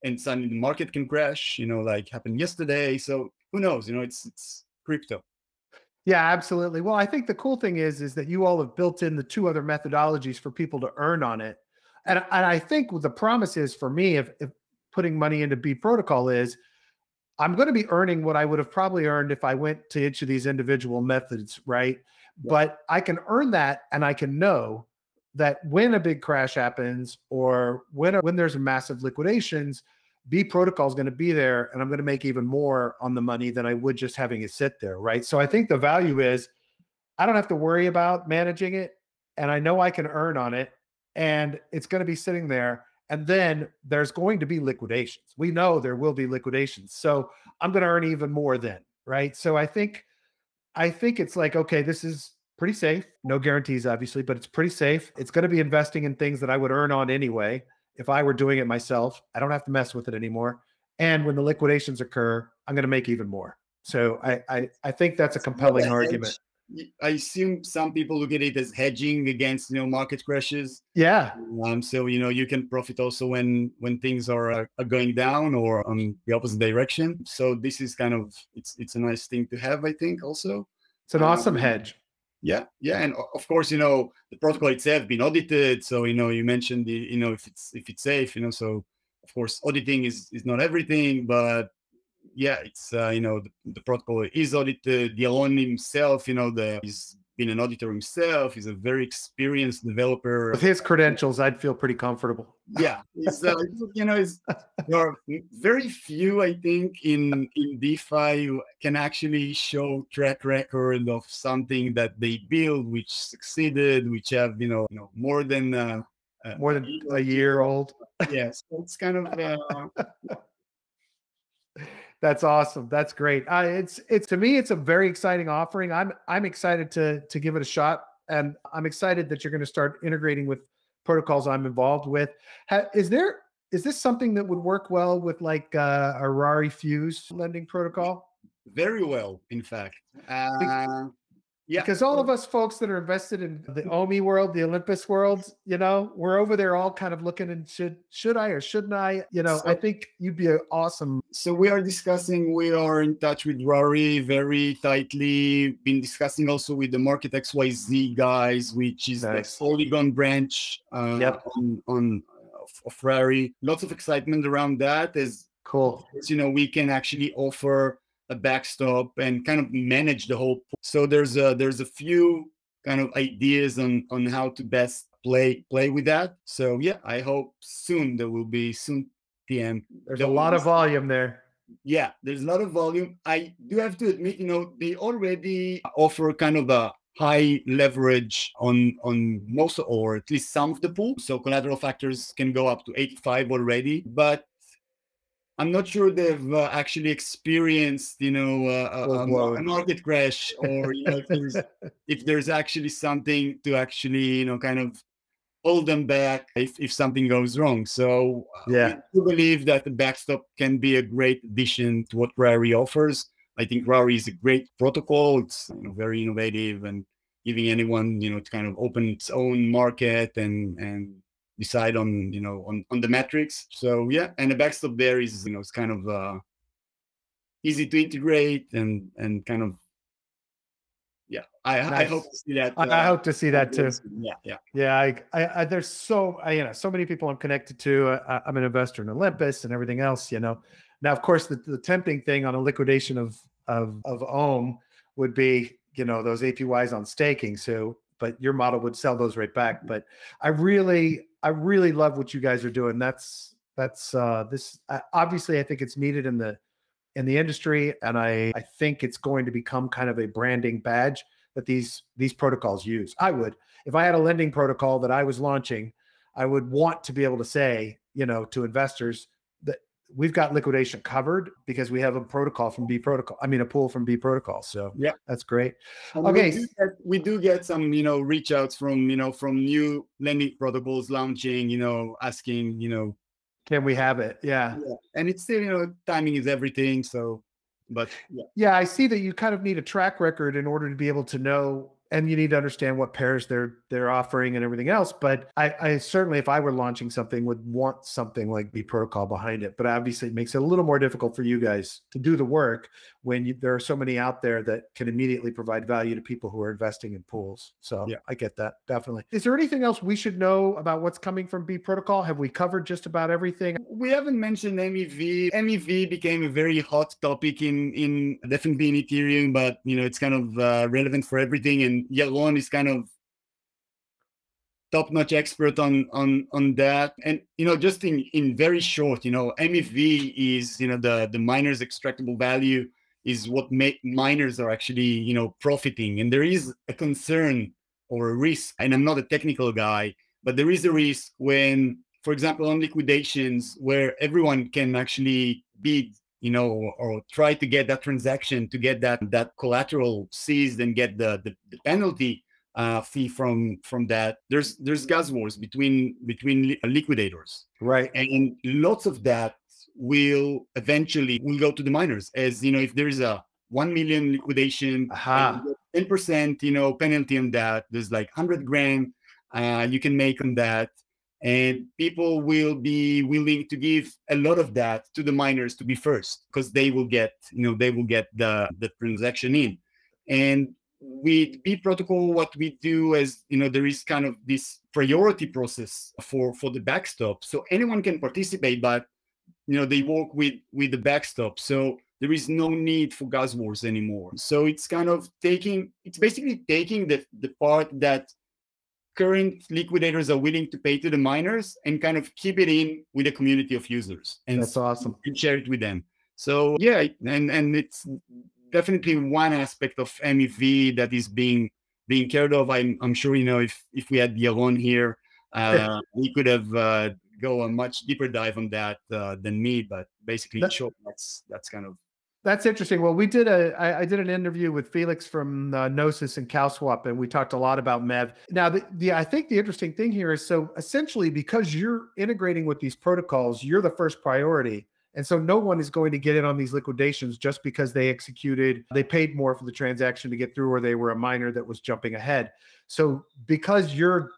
and suddenly the market can crash, you know, like happened yesterday. So who knows, you know, it's crypto. Yeah, absolutely. Well, I think the cool thing is that you all have built in the two other methodologies for people to earn on it. And I think the promise is for me, if putting money into B.Protocol is, I'm going to be earning what I would have probably earned if I went to each of these individual methods, right? Yeah. But I can earn that, and I can know that when a big crash happens or when there's massive liquidations, B.Protocol is going to be there, and I'm going to make even more on the money than I would just having it sit there, right? So I think the value is I don't have to worry about managing it, and I know I can earn on it, and it's going to be sitting there. And then there's going to be liquidations. We know there will be liquidations. So I'm going to earn even more then, right? So I think it's like, okay, this is pretty safe. No guarantees, obviously, but it's pretty safe. It's going to be investing in things that I would earn on anyway. If I were doing it myself, I don't have to mess with it anymore. And when the liquidations occur, I'm going to make even more. So I think that's a compelling argument. I assume some people look at it as hedging against, you know, market crashes. Yeah. So, you know, you can profit also when things are going down or on the opposite direction. So this is kind of, it's a nice thing to have, I think, also. It's an awesome hedge. Yeah. Yeah. And of course, you know, the protocol itself has been audited. So, you know, you mentioned, you know, if it's safe, you know, so of course, auditing is not everything, but yeah, it's, you know, the protocol is audited. Yaron himself, you know, he's been an auditor himself. He's a very experienced developer. With his credentials, I'd feel pretty comfortable. Yeah. He's, you know, there are very few, I think, in DeFi who can actually show track record of something that they build, which succeeded, which have, you know more than a year old. Yes. Yeah, so it's kind of... That's awesome. That's great. It's to me, it's a very exciting offering. I'm excited to give it a shot, and I'm excited that you're going to start integrating with protocols I'm involved with. Is this something that would work well with like a Rari Fuse lending protocol? Very well, in fact. Yeah, because all of us folks that are invested in the OMI world, the Olympus world, you know, we're over there all kind of looking and should I or shouldn't I? You know, so, I think you'd be awesome. So we are in touch with Rari very tightly. Been discussing also with the Market XYZ guys, which is nice. The Polygon branch of Rari. Lots of excitement around that. As cool, as you know, we can actually offer a backstop and kind of manage the whole. So there's a few kind of ideas on how to best play with that. So yeah, I hope soon there will be PM. There's a lot of volume there. Yeah, there's a lot of volume. I do have to admit, you know, they already offer kind of a high leverage on most or at least some of the pool. So collateral factors can go up to 85 already, but I'm not sure they've actually experienced, you know, a market crash, or you know, if there's actually something to actually, you know, kind of hold them back if something goes wrong. So yeah, I believe that the backstop can be a great addition to what Rari offers. I think Rari is a great protocol. It's, you know, very innovative and giving anyone, you know, to kind of open its own market and decide on, you know, on the metrics. So yeah, and the backstop there is, you know, it's kind of easy to integrate and kind of, yeah, I hope to see that. I hope to see that too. Yeah. There's so many people I'm connected to. I'm an investor in Olympus and everything else, you know. Now, of course, the tempting thing on a liquidation of Ohm would be, you know, those APYs on staking. So, but your model would sell those right back. But I really love what you guys are doing. That's obviously I think it's needed in the industry, and I think it's going to become kind of a branding badge that these protocols use. I would, if I had a lending protocol that I was launching, I would want to be able to say, you know, to investors that we've got liquidation covered because we have a protocol from B.Protocol. I mean, a pool from B.Protocol. So yeah, that's great. And okay, we do get some, you know, reach outs from, you know, from new lending protocols launching, you know, asking, you know, can we have it? Yeah. Yeah. And it's still, you know, timing is everything. So, but yeah. Yeah, I see that you kind of need a track record in order to be able to know, and you need to understand what pairs they're offering and everything else. But I certainly, if I were launching something, would want something like B.Protocol behind it. But obviously it makes it a little more difficult for you guys to do the work when there are so many out there that can immediately provide value to people who are investing in pools. So yeah, I get that, definitely. Is there anything else we should know about what's coming from B.Protocol? Have we covered just about everything? We haven't mentioned MEV. MEV became a very hot topic in definitely in Ethereum, but you know, it's kind of relevant for everything. And Yaron is kind of top-notch expert on that. And, you know, just in very short, you know, MEV is, you know, the miners' extractable value is what miners are actually, you know, profiting. And there is a concern or a risk, and I'm not a technical guy, but there is a risk when, for example, on liquidations where everyone can actually bid, you know, or try to get that transaction, to get that collateral seized and get the penalty fee from that. There's gas wars between liquidators, right? And lots of that will eventually go to the miners, as you know, if there is a 1 million liquidation, 10%, you know, penalty on that. There's like $100,000 you can make on that. And people will be willing to give a lot of that to the miners to be first, because they will get, you know, the transaction in. And with B.Protocol, what we do is, you know, there is kind of this priority process for the backstop. So anyone can participate, but, you know, they work with the backstop. So there is no need for gas wars anymore. So it's kind of basically taking the part that current liquidators are willing to pay to the miners and kind of keep it in with a community of users. And that's awesome. And share it with them. So yeah, and it's definitely one aspect of MEV that is being cared of. I'm sure, you know, if we had Yaron here, we could have go a much deeper dive on that than me. But basically, that's kind of. That's interesting. Well, we did I did an interview with Felix from Gnosis and CalSwap, and we talked a lot about MEV. Now, I think the interesting thing here is, so essentially, because you're integrating with these protocols, you're the first priority. And so no one is going to get in on these liquidations just because they paid more for the transaction to get through, or they were a miner that was jumping ahead. So because you're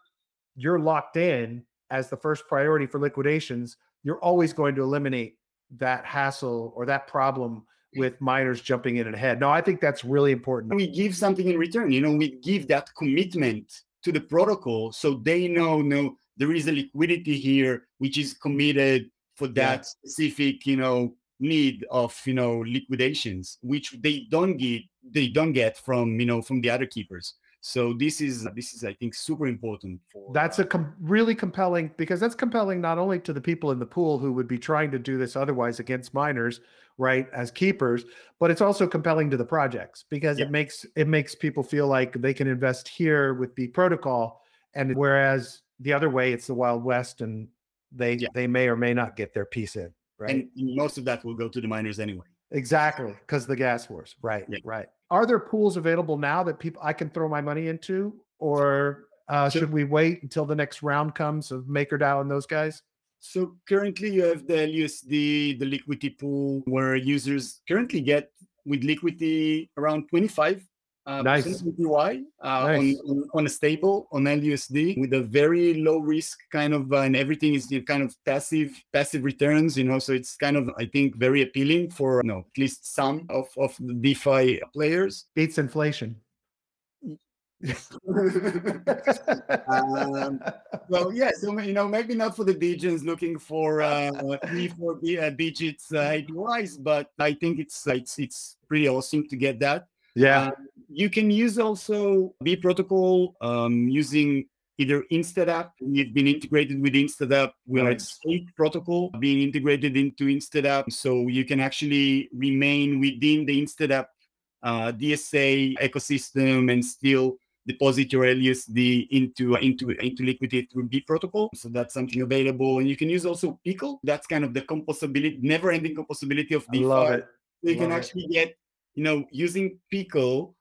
locked in as the first priority for liquidations, you're always going to eliminate that hassle or that problem with miners jumping in and ahead. No, I think that's really important. We give something in return. You know, we give that commitment to the protocol, so they know, no, there is a liquidity here which is committed for that specific, you know, need of, you know, liquidations, which they don't get from, you know, from the other keepers. So this is, I think, super important. That's a really compelling, because that's compelling not only to the people in the pool who would be trying to do this otherwise against miners, right, as keepers, but it's also compelling to the projects, because it makes people feel like they can invest here with B.Protocol, and whereas the other way, it's the Wild West, and they may or may not get their piece in, right? And most of that will go to the miners anyway. Exactly, because the gas wars, right? Yeah. Right. Are there pools available now that I can throw my money into, or should we wait until the next round comes of MakerDAO and those guys? So currently you have the LUSD, the Liquity pool, where users currently get with Liquity around 25 DPY on a stable on LUSD, with a very low risk kind of, and everything is kind of passive returns, you know. So it's kind of, I think, very appealing for, you know, at least some of the DeFi players. Beats inflation. Well, yeah, so, you know, maybe not for the DGens looking for three, four digits APYs, but I think it's pretty awesome to get that. Yeah, you can use also B.Protocol using either InstaDapp. We've been integrated with InstaDapp. We are at State Protocol being integrated into InstaDapp, so you can actually remain within the InstaDapp DSA ecosystem and still deposit your LUSD into Liquity through B.Protocol. So that's something available. And you can use also Pickle. That's kind of the composability, never-ending composability of DeFi. Love it. So you can actually get, you know, using Pickle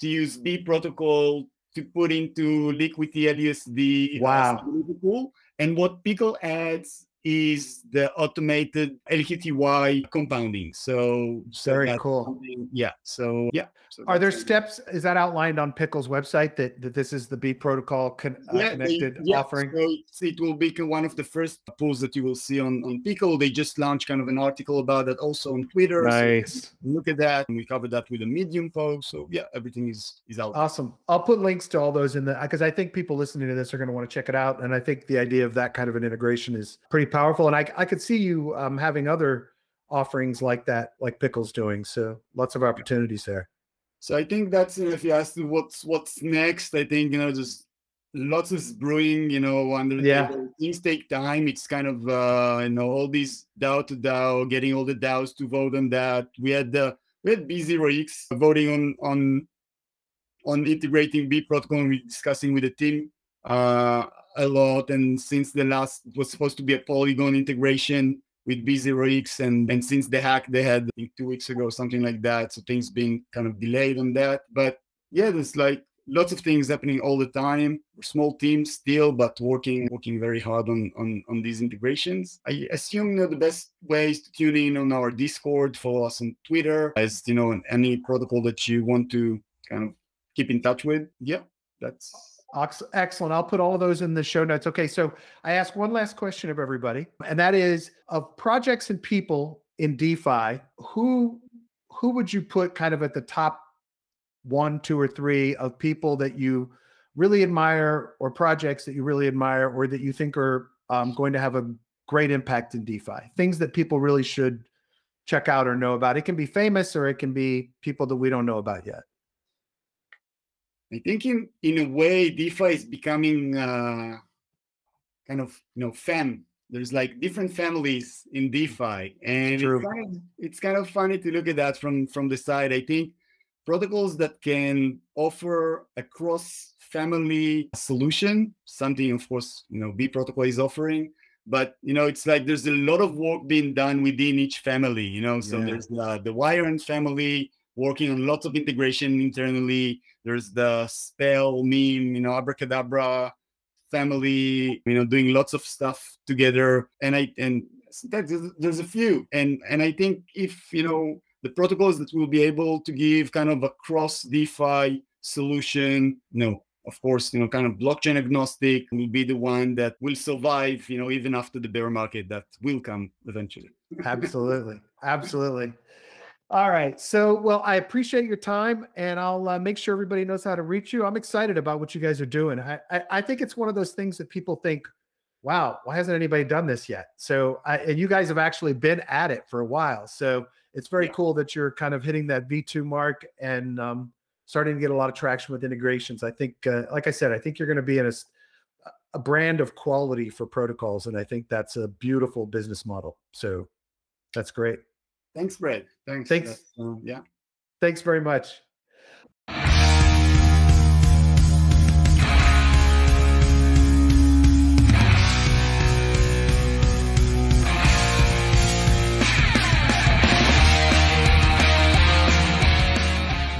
to use B.Protocol to put into Liquity LUSD. Wow. Cool. And what Pickle adds is the automated LQTY compounding. So very cool. Yeah. So yeah. So are there steps? Is that outlined on Pickle's website that this is the B.Protocol connected offering? So it will be one of the first pools that you will see on Pickle. They just launched kind of an article about that also on Twitter. Nice. So look at that. And we covered that with a Medium post. So yeah, everything is out. Awesome. I'll put links to all those in the, because I think people listening to this are going to want to check it out. And I think the idea of that kind of an integration is pretty powerful. And I could see you having other offerings like that, like Pickle's doing. So lots of opportunities there. So I think that's, if you ask what's next, I think, you know, just lots of brewing, you know, under the table. Things take time. It's kind of, you know, all these DAO to DAO, getting all the DAOs to vote on that. We had bZx voting on integrating B.Protocol, and we're discussing with the team a lot, and since the last, it was supposed to be a Polygon integration with bZx, and since the hack they had, I think, 2 weeks ago, something like that, so things being kind of delayed on that. But yeah, there's like lots of things happening all the time. We're small teams still, but working very hard on these integrations. I assume, you know, the best way is to tune in on our Discord, follow us on Twitter, as you know, on any protocol that you want to kind of keep in touch with. Yeah, that's excellent. I'll put all of those in the show notes. Okay, so I ask one last question of everybody, and that is, of projects and people in DeFi, who would you put kind of at the top 1, 2, or 3 of people that you really admire, or projects that you really admire, or that you think are going to have a great impact in DeFi? Things that people really should check out or know about. It can be famous, or it can be people that we don't know about yet. I think in a way, DeFi is becoming kind of, you know, fam. There's like different families in DeFi, and it's kind of funny to look at that from the side. I think protocols that can offer a cross-family solution, something of course, you know, B.Protocol is offering, but you know, it's like there's a lot of work being done within each family. You know, so there's the Yaron family working on lots of integration internally. There's the Spell, meme, you know, Abracadabra family, you know, doing lots of stuff together. And there's a few. And I think if, you know, the protocols that will be able to give kind of a cross DeFi solution, you know, of course, you know, kind of blockchain agnostic will be the one that will survive, you know, even after the bear market that will come eventually. Absolutely. Absolutely. All right. So, well, I appreciate your time, and I'll make sure everybody knows how to reach you. I'm excited about what you guys are doing. I think it's one of those things that people think, wow, why hasn't anybody done this yet? So, and you guys have actually been at it for a while. So it's very cool that you're kind of hitting that V2 mark and starting to get a lot of traction with integrations. I think, like I said, I think you're going to be in a brand of quality for protocols. And I think that's a beautiful business model. So that's great. Thanks, Brad. Thanks. Yeah. Thanks very much.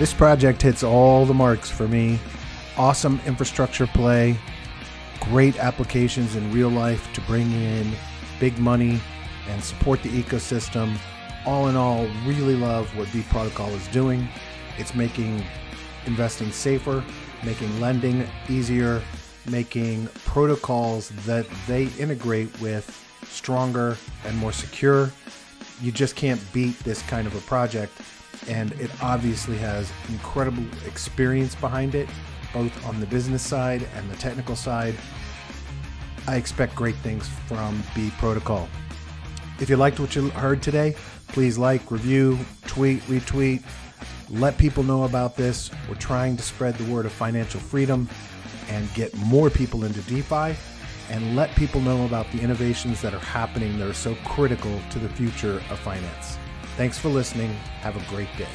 This project hits all the marks for me. Awesome infrastructure play, great applications in real life to bring in big money and support the ecosystem. All in all, really love what B.Protocol is doing. It's making investing safer, making lending easier, making protocols that they integrate with stronger and more secure. You just can't beat this kind of a project, and it obviously has incredible experience behind it, both on the business side and the technical side. I expect great things from B.Protocol. If you liked what you heard today, please like, review, tweet, retweet. Let people know about this. We're trying to spread the word of financial freedom and get more people into DeFi, and let people know about the innovations that are happening that are so critical to the future of finance. Thanks for listening. Have a great day.